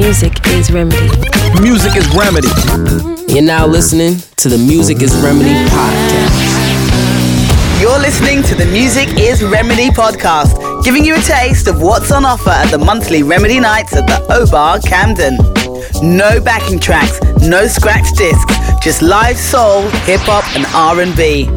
Music is Remedy. Music is Remedy. You're now listening to the Music is Remedy podcast. You're listening to the Music is Remedy podcast, giving you a taste of what's on offer at the monthly Remedy Nights at the O-Bar Camden. No backing tracks, no scratch discs, just live soul, hip-hop and R&B.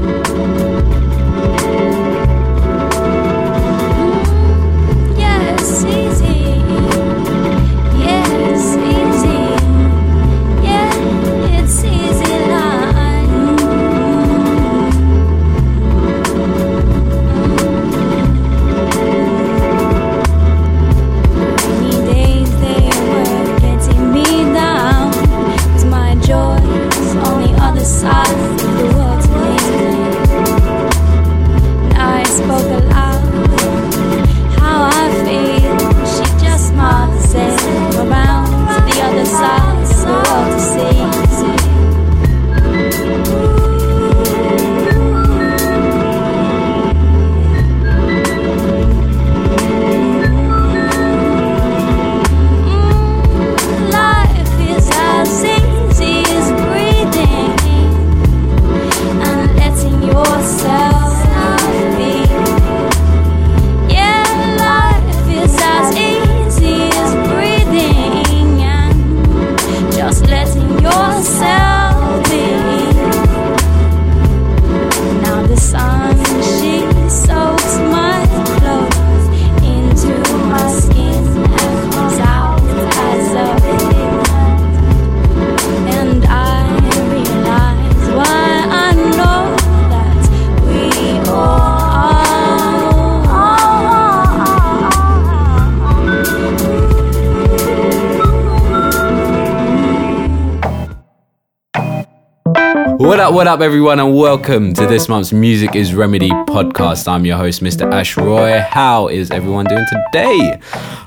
What up everyone and welcome to this month's Music is Remedy podcast. I'm your host Mr. Ash Roy. How is everyone doing today?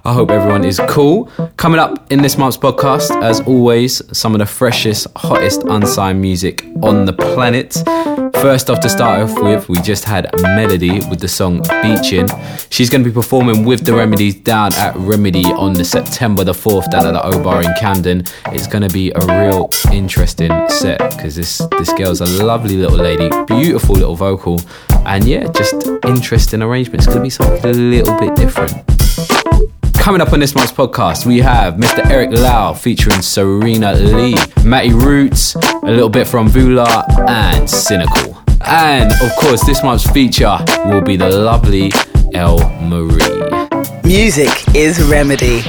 I hope everyone is cool. Coming up in this month's podcast, as always, some of the freshest, hottest unsigned music on the planet. First off, to start off with, we just had Melody with the song Beachin'. She's going to be performing with The Remedies down at Remedy on the September the 4th down at the O-Bar in Camden. It's going to be a real interesting set because this girl's a lovely little lady, beautiful little vocal, and yeah, just interesting arrangements. Could be something a little bit different. Coming up on this month's podcast, we have Mr. Eric Lau featuring Serena Lee, Matty Roots, a little bit from Vula, and Cynical. And of course, this month's feature will be the lovely Elle Marie. Music is Remedy.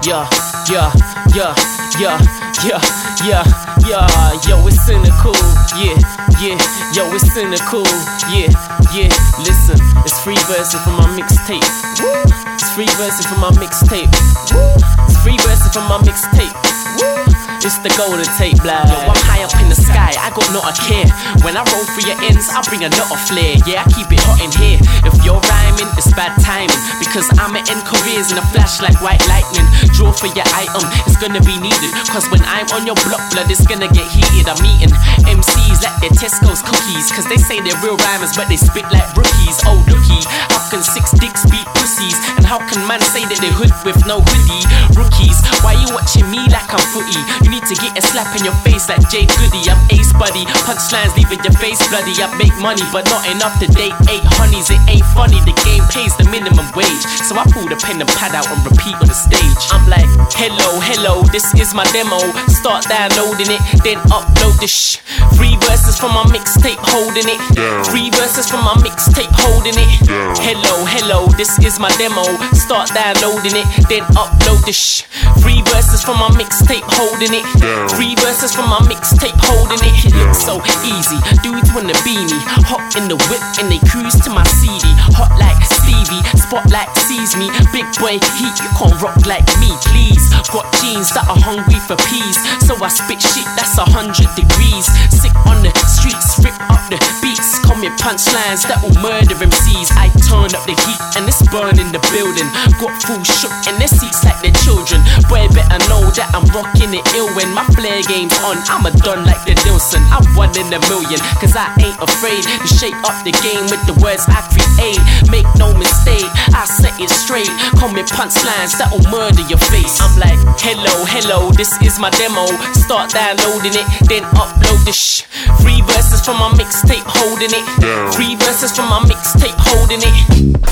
Yeah, yeah, yeah, yeah, yeah, yeah, yeah. Yo, it's Cynical. Yeah, yeah, yo, it's Cynical. Yeah, yeah. Listen, it's free version from my mixtape. Free verses for my mixtape. Free verses for my mixtape. It's the golden tape, blah. Yo, I'm high up in the sky, I got not a care. When I roll through your ends, I bring a lot of flair. Yeah, I keep it hot in here. If you're rhyming, it's bad timing, because I'ma end careers in a flash like white lightning. Draw for your item, it's gonna be needed, cause when I'm on your block, blood, it's gonna get heated. I'm eating MCs like they're Tesco's cookies, cause they say they're real rhymers, but they spit like rookies. Oh, lookie, how can six dicks beat pussies? And how can man say that they hood with no hoodie? Rookies, why you watching me like I'm footy? You need to get a slap in your face like Jay Goody. I'm ace buddy, punchlines leaving your face bloody. I make money, but not enough to date 8 honeys. It ain't funny, the game pays the minimum wage, so I pull the pen and pad out and repeat on the stage. I'm like, hello, hello, this is my demo. Start downloading it, then upload the shh. Three verses from my mixtape holding it. Three verses from my mixtape holding it. Hello, hello, this is my demo. Start downloading it, then upload the shh. Three verses from my mixtape holding it. Three verses from my mixtape holding it. It looks so easy, dudes wanna be me. Hop in the whip and they cruise to my CD. Hot like Stevie, spotlight sees me. Big boy heat, you can't rock like me, please. Got jeans that are hungry for peas, so I spit shit that's 100 degrees. Sick on the streets, rip up the beats. Common punchlines that will murder MCs. I turn up the heat and it's burning the building. Got full shook in their seats like their children. Boy better know that I'm rocking it ill. When my flare game's on, I'm a done like the Nilsson. I'm 1 in a million, cause I ain't afraid to shake up the game with the words I create. Make no mistake, I set it straight. homie punchlines that'll murder your face. I'm like, hello, hello, this is my demo. Start downloading it, then upload this shit. 3 verses from my mixtape holding it. 3 verses from my mixtape holding it.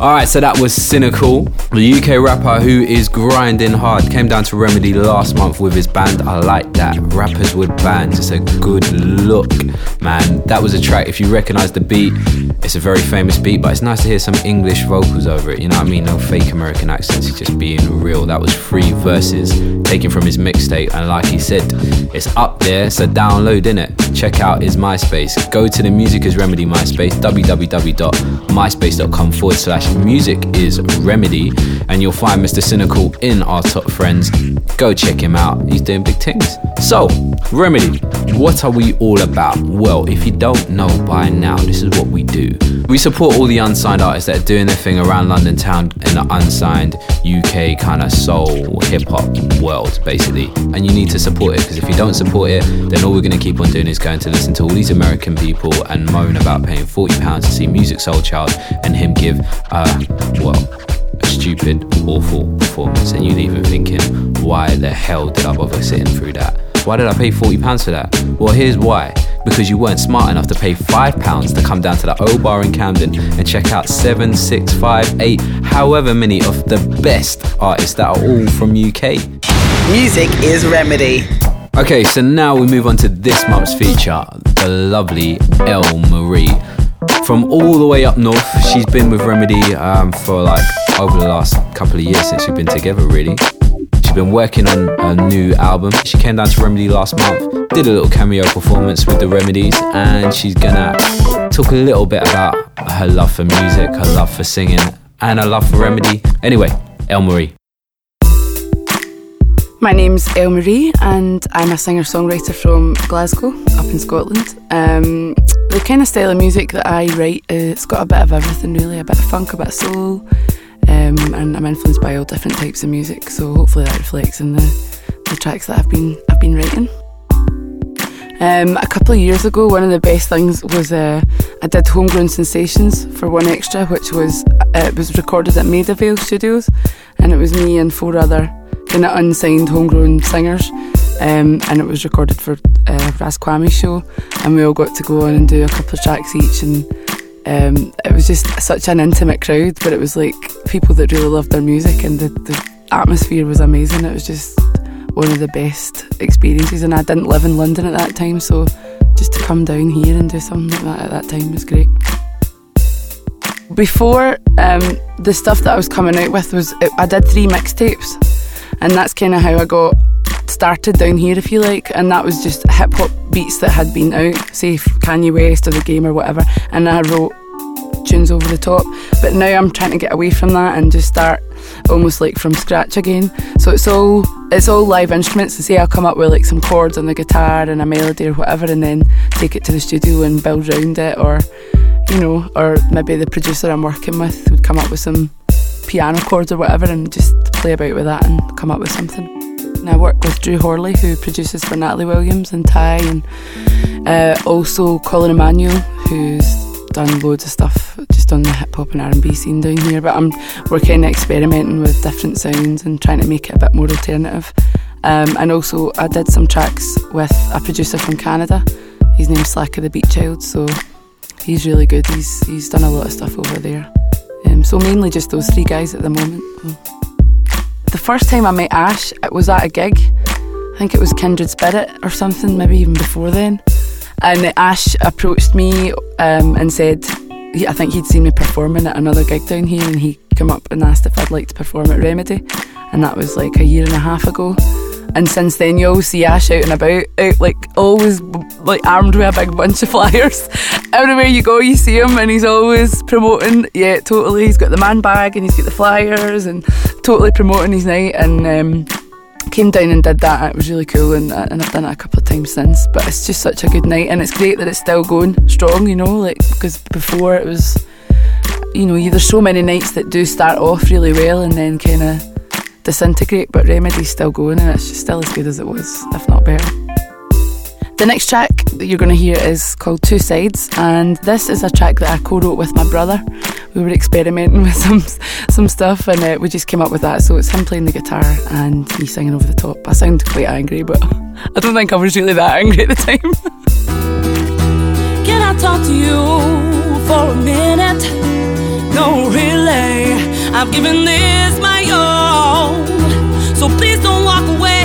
Alright, so that was Cynical, the UK rapper who is grinding hard. Came down to Remedy last month with his band. I like that. Rappers with bands, it's a good look, man. That was a track, if you recognise the beat, it's a very famous beat, but it's nice to hear some English vocals over it, you know what I mean? No fake American accents, it's just being real. That was 3 verses taken from his mixtape, and like he said, it's up there, so download innit. Check out his MySpace. Go to the Music is Remedy MySpace, www.myspace.com/musicisremedy, and you'll find Mr. Cynical in our top friends. Go check him out, he's doing big things. So, Remedy, what are we all about? Well, if you don't know by now, this is what we do. We support all the unsigned artists that are doing their thing around London town in the unsigned UK kind of soul hip-hop world, basically. And you need to support it, because if you don't support it, then all we're going to keep on doing is going to listen to all these American people and moan about paying £40 to see Music Soul Child and him give a stupid, awful performance, and you leave him thinking, why the hell did I bother sitting through that? Why did I pay £40 for that? Well, here's why. Because you weren't smart enough to pay £5 to come down to the O-Bar in Camden and check out 7, 6, 5, 8, however many of the best artists that are all from UK. Music is Remedy. Okay, so now we move on to this month's feature, the lovely Elle Marie. From all the way up north, she's been with Remedy for like over the last couple of years since we've been together, really. She's been working on a new album. She came down to Remedy last month, did a little cameo performance with The Remedies, and she's gonna talk a little bit about her love for music, her love for singing, and her love for Remedy. Anyway, Elle Marie. My name's Elle Marie, and I'm a singer-songwriter from Glasgow, up in Scotland. The kind of style of music that I write, it's got a bit of everything really, a bit of funk, a bit of soul. And I'm influenced by all different types of music, so hopefully that reflects in the tracks that I've been writing. A couple of years ago, one of the best things was I did Homegrown Sensations for One Extra, which was it was recorded at Maida Vale Studios, and it was me and 4 other kind of unsigned homegrown singers, and it was recorded for Ras Kwame's show, and we all got to go on and do a couple of tracks each, and it was just such an intimate crowd, but it was like people that really loved their music, and the atmosphere was amazing. It was just one of the best experiences, and I didn't live in London at that time, so just to come down here and do something like that at that time was great. Before, the stuff that I was coming out with I did 3 mixtapes, and that's kind of how I got started down here, if you like, and that was just hip-hop beats that had been out, say Kanye West or The Game or whatever, and I wrote tunes over the top. But now I'm trying to get away from that and just start almost like from scratch again, so it's all live instruments, and say I'll come up with like some chords on the guitar and a melody or whatever, and then take it to the studio and build around it, or you know, or maybe the producer I'm working with would come up with some piano chords or whatever and just play about with that and come up with something. And I work with Drew Horley, who produces for Natalie Williams and Ty, and also Colin Emanuel, who's done loads of stuff just on the hip-hop and R&B scene down here. But we're kind of experimenting with different sounds and trying to make it a bit more alternative. And also I did some tracks with a producer from Canada. His name's Slack of the Beat Child, so he's really good. He's done a lot of stuff over there. So mainly just those 3 guys at the moment. The first time I met Ash, it was at a gig. I think it was Kindred Spirit or something, maybe even before then. And Ash approached me and said, I think he'd seen me performing at another gig down here, and he came up and asked if I'd like to perform at Remedy. And that was like a year and a half ago. And since then, you always see Ash out and about, out like always like armed with a big bunch of flyers. Everywhere you go, you see him, and he's always promoting. Yeah, totally. He's got the man bag and he's got the flyers and totally promoting his night, and came down and did that. It was really cool, and I've done it a couple of times since, but it's just such a good night, and it's great that it's still going strong, you know, like, because before it was, you know, there's so many nights that do start off really well and then kind of disintegrate, but Remedy's still going, and it's just still as good as it was, if not better. The next track that you're going to hear is called Two Sides, and this is a track that I co-wrote with my brother. we were experimenting with some stuff, and we just came up with that. So it's him playing the guitar and me singing over the top. I sound quite angry, but I don't think I was really that angry at the time. Can I talk to you for a minute? No, really, I've given this my all, so please don't walk away.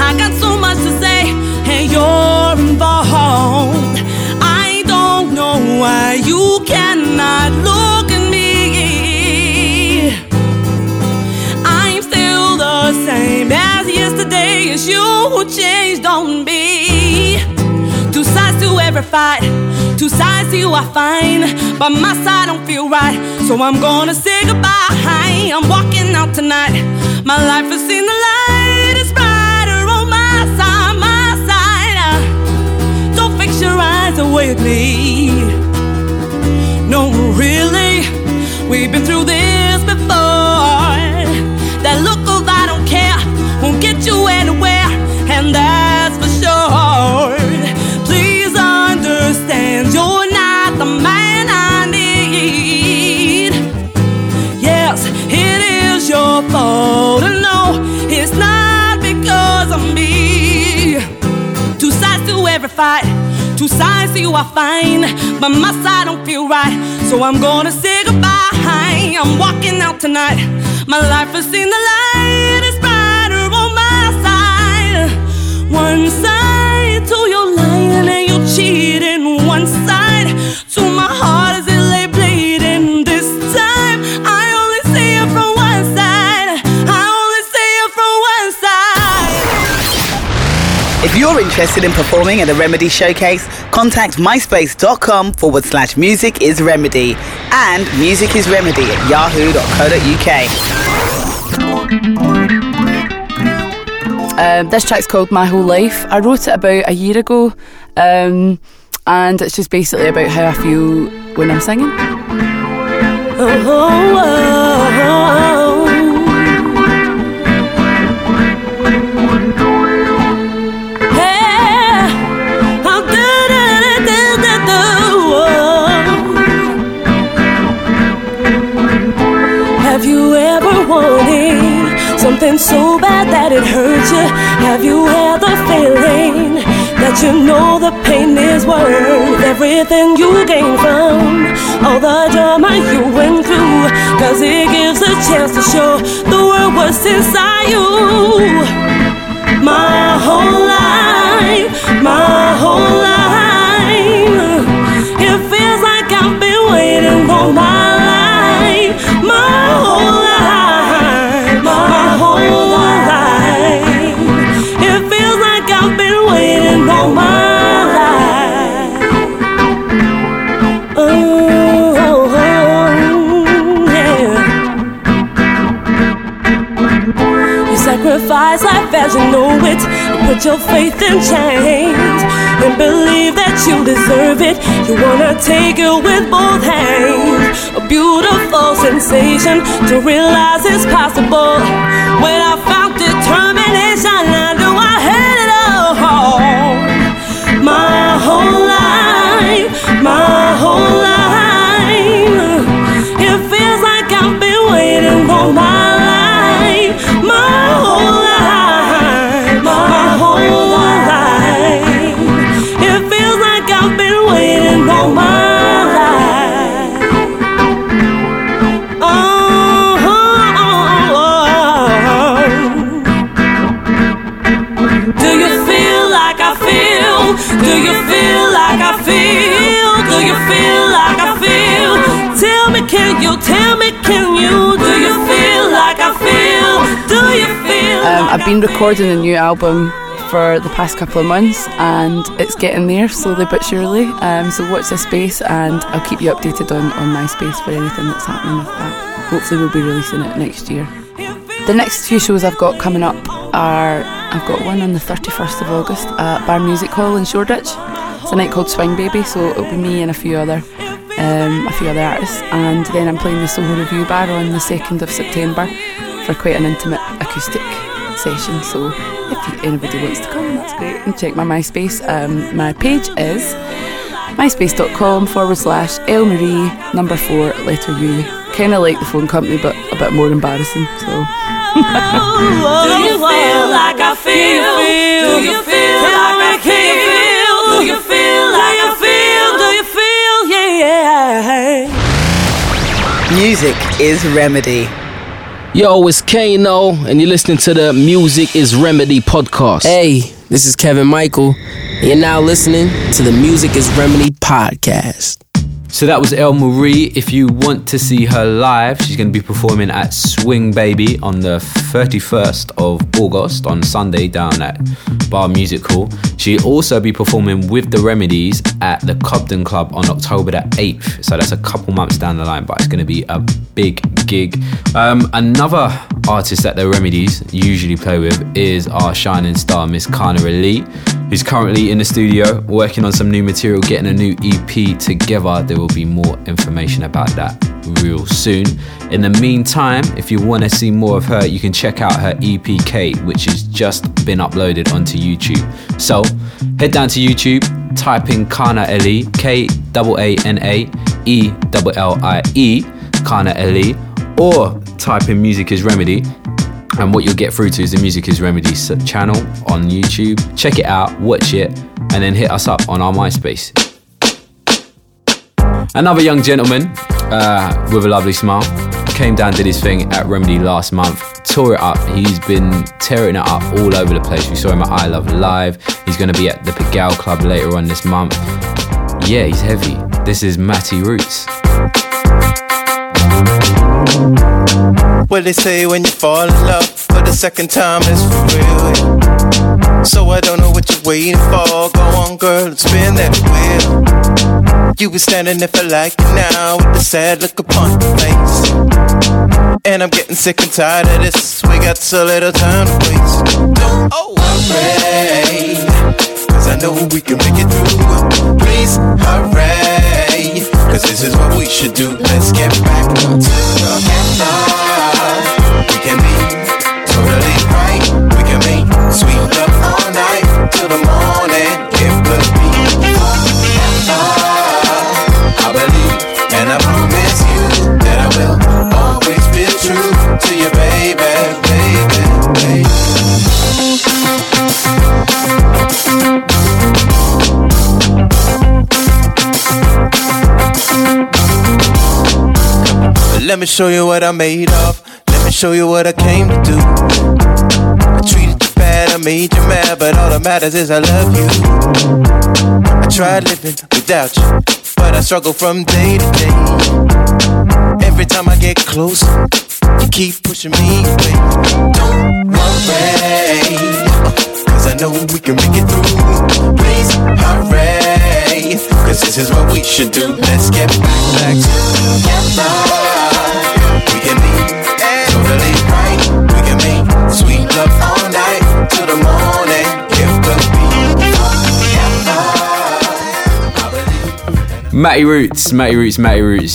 I got so much to say, and you're involved. I don't know why you cannot look at me. I'm still the same as yesterday, it's you who changed on me. Two sides to every fight, two sides to you I find, but my side don't feel right, so I'm gonna say goodbye. I'm walking out tonight, my life has seen the light, it's brighter on my side, don't fix your eyes away at me. No, really, we've been through this before, that look of I don't care won't get you anywhere, and that's for sure. Please understand, you're not the man I need. Yes, it is your fault, and no, it's not because of me. Two sides to every fight, two sides to you I find, but my side don't feel right, so I'm gonna say goodbye. I'm walking out tonight, my life has seen the light, it's brighter on my side. One side to your lying and you cheating, one side to my heart as it lay bleeding. This time I only see it from one side, I only see it from one side. If you're interested in performing at the Remedy Showcase, contact myspace.com/musicisremedy and musicisremedy@yahoo.co.uk. This track's called My Whole Life. I wrote it about a year ago, and it's just basically about how I feel when I'm singing. Oh, oh, oh, oh. Something so bad that it hurts you. Have you had the feeling that you know the pain is worth everything you gain from all the drama you went through? Cause it gives a chance to show the world what's inside you. My whole life, my whole life, it feels like I've been waiting all my life. My whole life, my whole life, it feels like I've been waiting all my life. Oh, oh, oh, yeah. You sacrifice life as you know it, you put your faith in chains and believe that you deserve it. You wanna take it with both hands. A beautiful sensation to realize it's possible. When I found determination, I knew I had it all. My whole life, my whole life, it feels like I've been waiting all my life. My whole life, my whole life, it feels like I've been waiting all my life. Do you feel like I feel? Do you feel like I feel? Tell me, can you? Tell me, can you? Do you feel like I feel? Do you feel like I've been recording a new album for the past couple of months, and it's getting there slowly but surely. So watch this space, and I'll keep you updated on MySpace for anything that's happening with that. Hopefully we'll be releasing it next year. The next few shows I've got coming up are, I've got one on the 31st of August at Bar Music Hall in Shoreditch. It's a night called Swing Baby, so it'll be me and a few other artists. And then I'm playing the Solo Review Bar on the 2nd of September for quite an intimate acoustic session. So if anybody wants to come, that's great. And check my MySpace. My page is myspace.com/ElMarie4U. Kind of like the phone company, but a bit more embarrassing. So. Do you feel like I feel? Do you feel like I feel? Do you feel like I feel? Do you feel? Yeah. Music is Remedy. Yo, it's Kano, and you're listening to the Music is Remedy podcast. Hey, this is Kevin Michael, and you're now listening to the Music is Remedy podcast. So that was Elle Marie. If you want to see her live, she's going to be performing at Swing Baby on the 31st of August on Sunday down at Bar Music Hall. She'll also be performing with The Remedies at the Cobden Club on October the 8th. So that's a couple months down the line, but it's going to be a big gig. Another artist that The Remedies usually play with is our shining star, Miss Kaana Elite, who's currently in the studio working on some new material, getting a new EP together. There will be more information about that real soon. In the meantime, if you want to see more of her, you can check out her EPK, which has just been uploaded onto YouTube. So head down to YouTube, type in Kaana Elite, Kaanaelie, Kaana Elite, or type in Music is Remedy. And what you'll get through to is the Music is Remedy channel on YouTube. Check it out, watch it, and then hit us up on our MySpace. Another young gentleman with a lovely smile came down, did his thing at Remedy last month, tore it up. He's been tearing it up all over the place. We saw him at I Love Live. He's going to be at the Pigalle Club later on this month. Yeah, he's heavy. This is Matty Roots. Well, they say when you fall in love for the second time, it's for real. Yeah. So I don't know what you're waiting for. Go on, girl, it's been that wheel. You were standing there for like it now with the sad look upon your face. And I'm getting sick and tired of this. We got so little time to waste. Don't hurry, cause I know we can make it through. Please hurry, cause this is what we should do. Let's get back to the headline. We can be totally right. We can make sweet love all night till the morning. It will be I believe and I promise you that I will always be true to you, baby, baby, baby. Let me show you what I'm made of. Show you what I came to do. I treated you bad, I made you mad, but all that matters is I love you. I tried living without you, but I struggle from day to day. Every time I get close, you keep pushing me away. Don't worry, cause I know we can make it through. Please hurry, cause this is what we should do. Let's get back together. We can be totally right, we can make sweet love all night till the morning. If the beat, Matty Roots.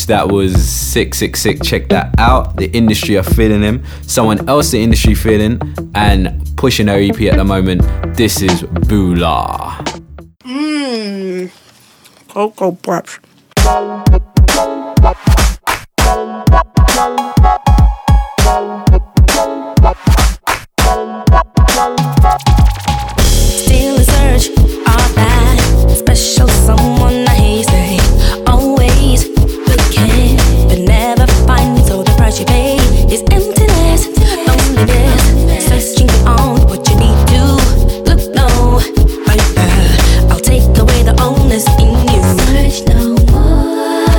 That was 666. Check that out. The industry are feeling him. Someone else the industry feeling and pushing their EP at the moment. This is Vula. Cocoa Pops. Still in search of that special someone I hasten. Always looking, but never finding. So the price you pay is emptiness, loneliness. Searching on what you need to look no further. I'll take away the onus in you. Search no more.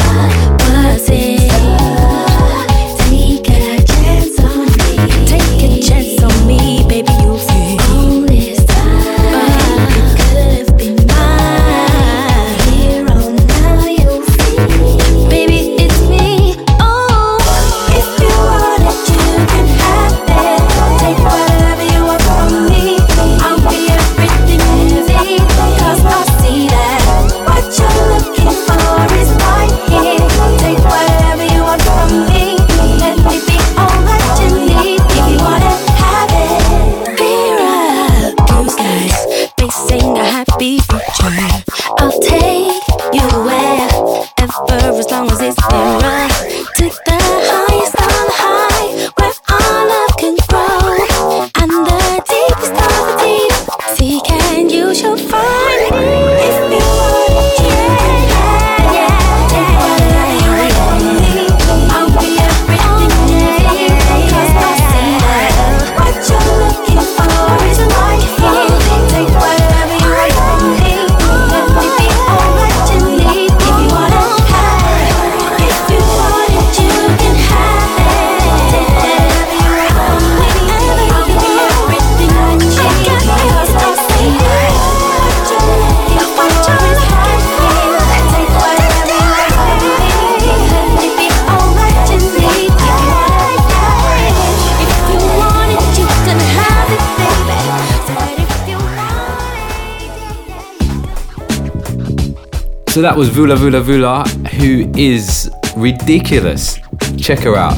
So that was Vula Vula Vula, who is ridiculous. Check her out.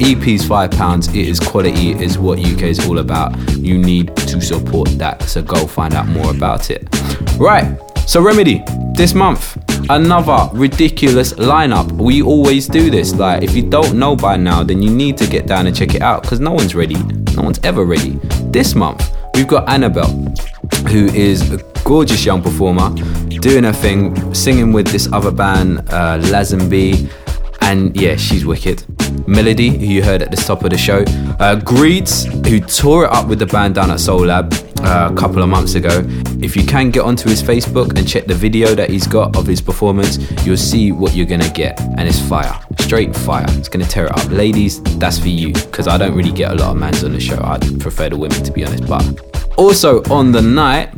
EP's £5. It is quality. It is what UK is all about. You need to support that. So go find out more about it. Right. So Remedy, this month, another ridiculous lineup. We always do this. Like, if you don't know by now, then you need to get down and check it out because no one's ready. No one's ever ready. This month, we've got Annabelle, who is a gorgeous young performer, doing her thing, singing with this other band, Laz and B, and yeah, she's wicked. Melody, who you heard at the top of the show, Greeds, who tore it up with the band down at Soul Lab a couple of months ago. If you can get onto his Facebook and check the video that he's got of his performance, you'll see what you're gonna get, and it's fire, straight fire. It's gonna tear it up. Ladies, that's for you, because I don't really get a lot of mans on the show. I prefer the women, to be honest. But also on the night,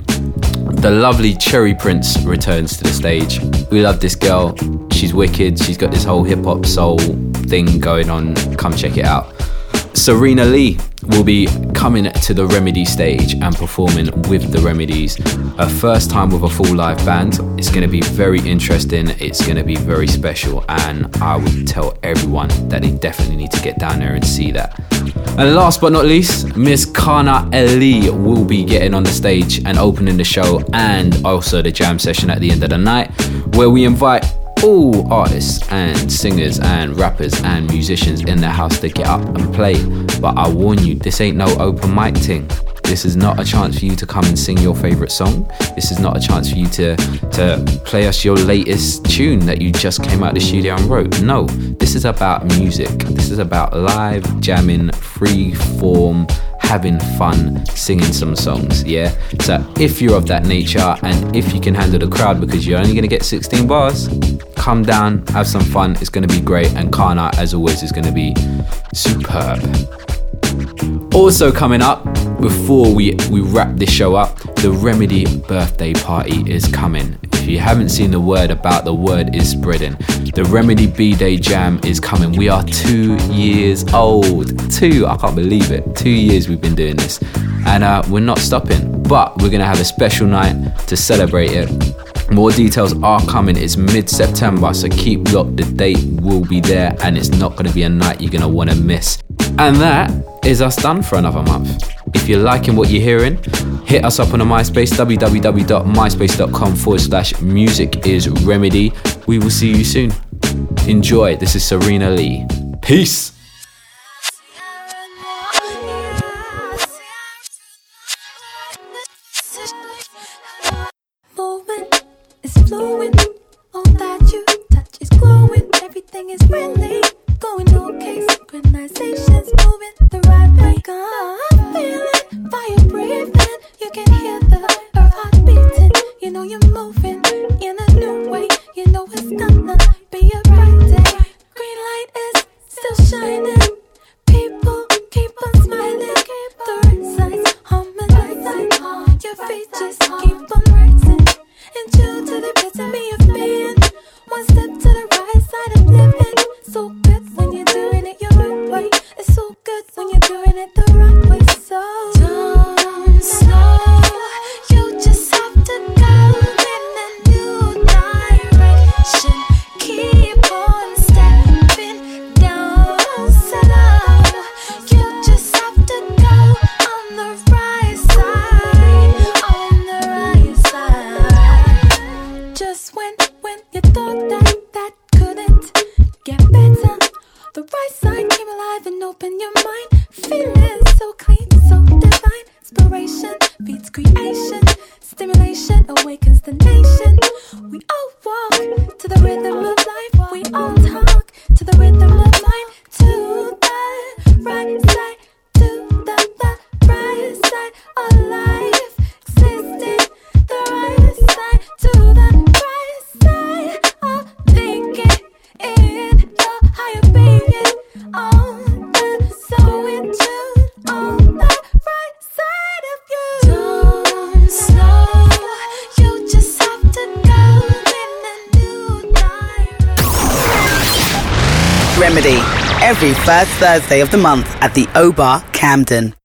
the lovely Cherry Prince returns to the stage. We love this girl. She's wicked. She's got this whole hip hop soul thing going on. Come check it out. Serena Lee will be coming to the Remedy stage and performing with the Remedies. Her first time with a full live band. It's going to be very interesting. It's going to be very special. And I would tell everyone that they definitely need to get down there and see that. And last but not least, Miss Kaana Elite will be getting on the stage and opening the show, and also the jam session at the end of the night, where we invite all artists and singers and rappers and musicians in their house to get up and play. But I warn you, this ain't no open mic thing. This is not a chance for you to come and sing your favourite song. This is not a chance for you to play us your latest tune that you just came out of the studio and wrote. No, this is about music. This is about live jamming, free form, having fun, singing some songs, yeah? So if you're of that nature and if you can handle the crowd, because you're only gonna get 16 bars, come down, have some fun, it's gonna be great, and Kaana, as always, is gonna be superb. Also coming up, before we wrap this show up, the Remedy birthday party is coming. If you haven't seen the word about, the word is spreading. The Remedy B-Day Jam is coming. We are 2 years old. I can't believe it. 2 years we've been doing this. And we're not stopping. But we're going to have a special night to celebrate it. More details are coming. It's mid-September, so keep locked. The date will be there, and it's not going to be a night you're going to want to miss. And that is us done for another month. If you're liking what you're hearing, hit us up on the MySpace, www.myspace.com/musicisremedy. We will see you soon. Enjoy. This is Serena Lee. Peace. Movement is flowing. All that you touch is glowing. Everything is friendly. Going okay. Synchronization's moving the right way. I'm feeling fire breathing. You can hear the earth heart beating. You know you're moving in a new way. You know it's gonna be a bright day. Green light is still shining. People keep on smiling. Third side's harmonizing. Your feet just keep on rising. And chill to the epitome of being. One step to the right side of living. So good when you're doing it your own way. It's so good when you're doing it the right way. So don't slow. You just have to go in a new direction. Keep on stepping down slow. You just have to go on the right side. On the right side. Just when you thought that couldn't get better, the right side came alive and opened your mind. Feeling so clean, so divine. Inspiration beats creation. Stimulation awakens the nation. We all walk to the rhythm of life. We all talk to the rhythm of life. To the right side, to the right side. Our life existing, the right side, to the right side. All thinking in the higher being, all the so in tune, on the right side of you. Don't slow, you just have to go in a new direction. Remedy, every first Thursday of the month at the O-Bar Camden.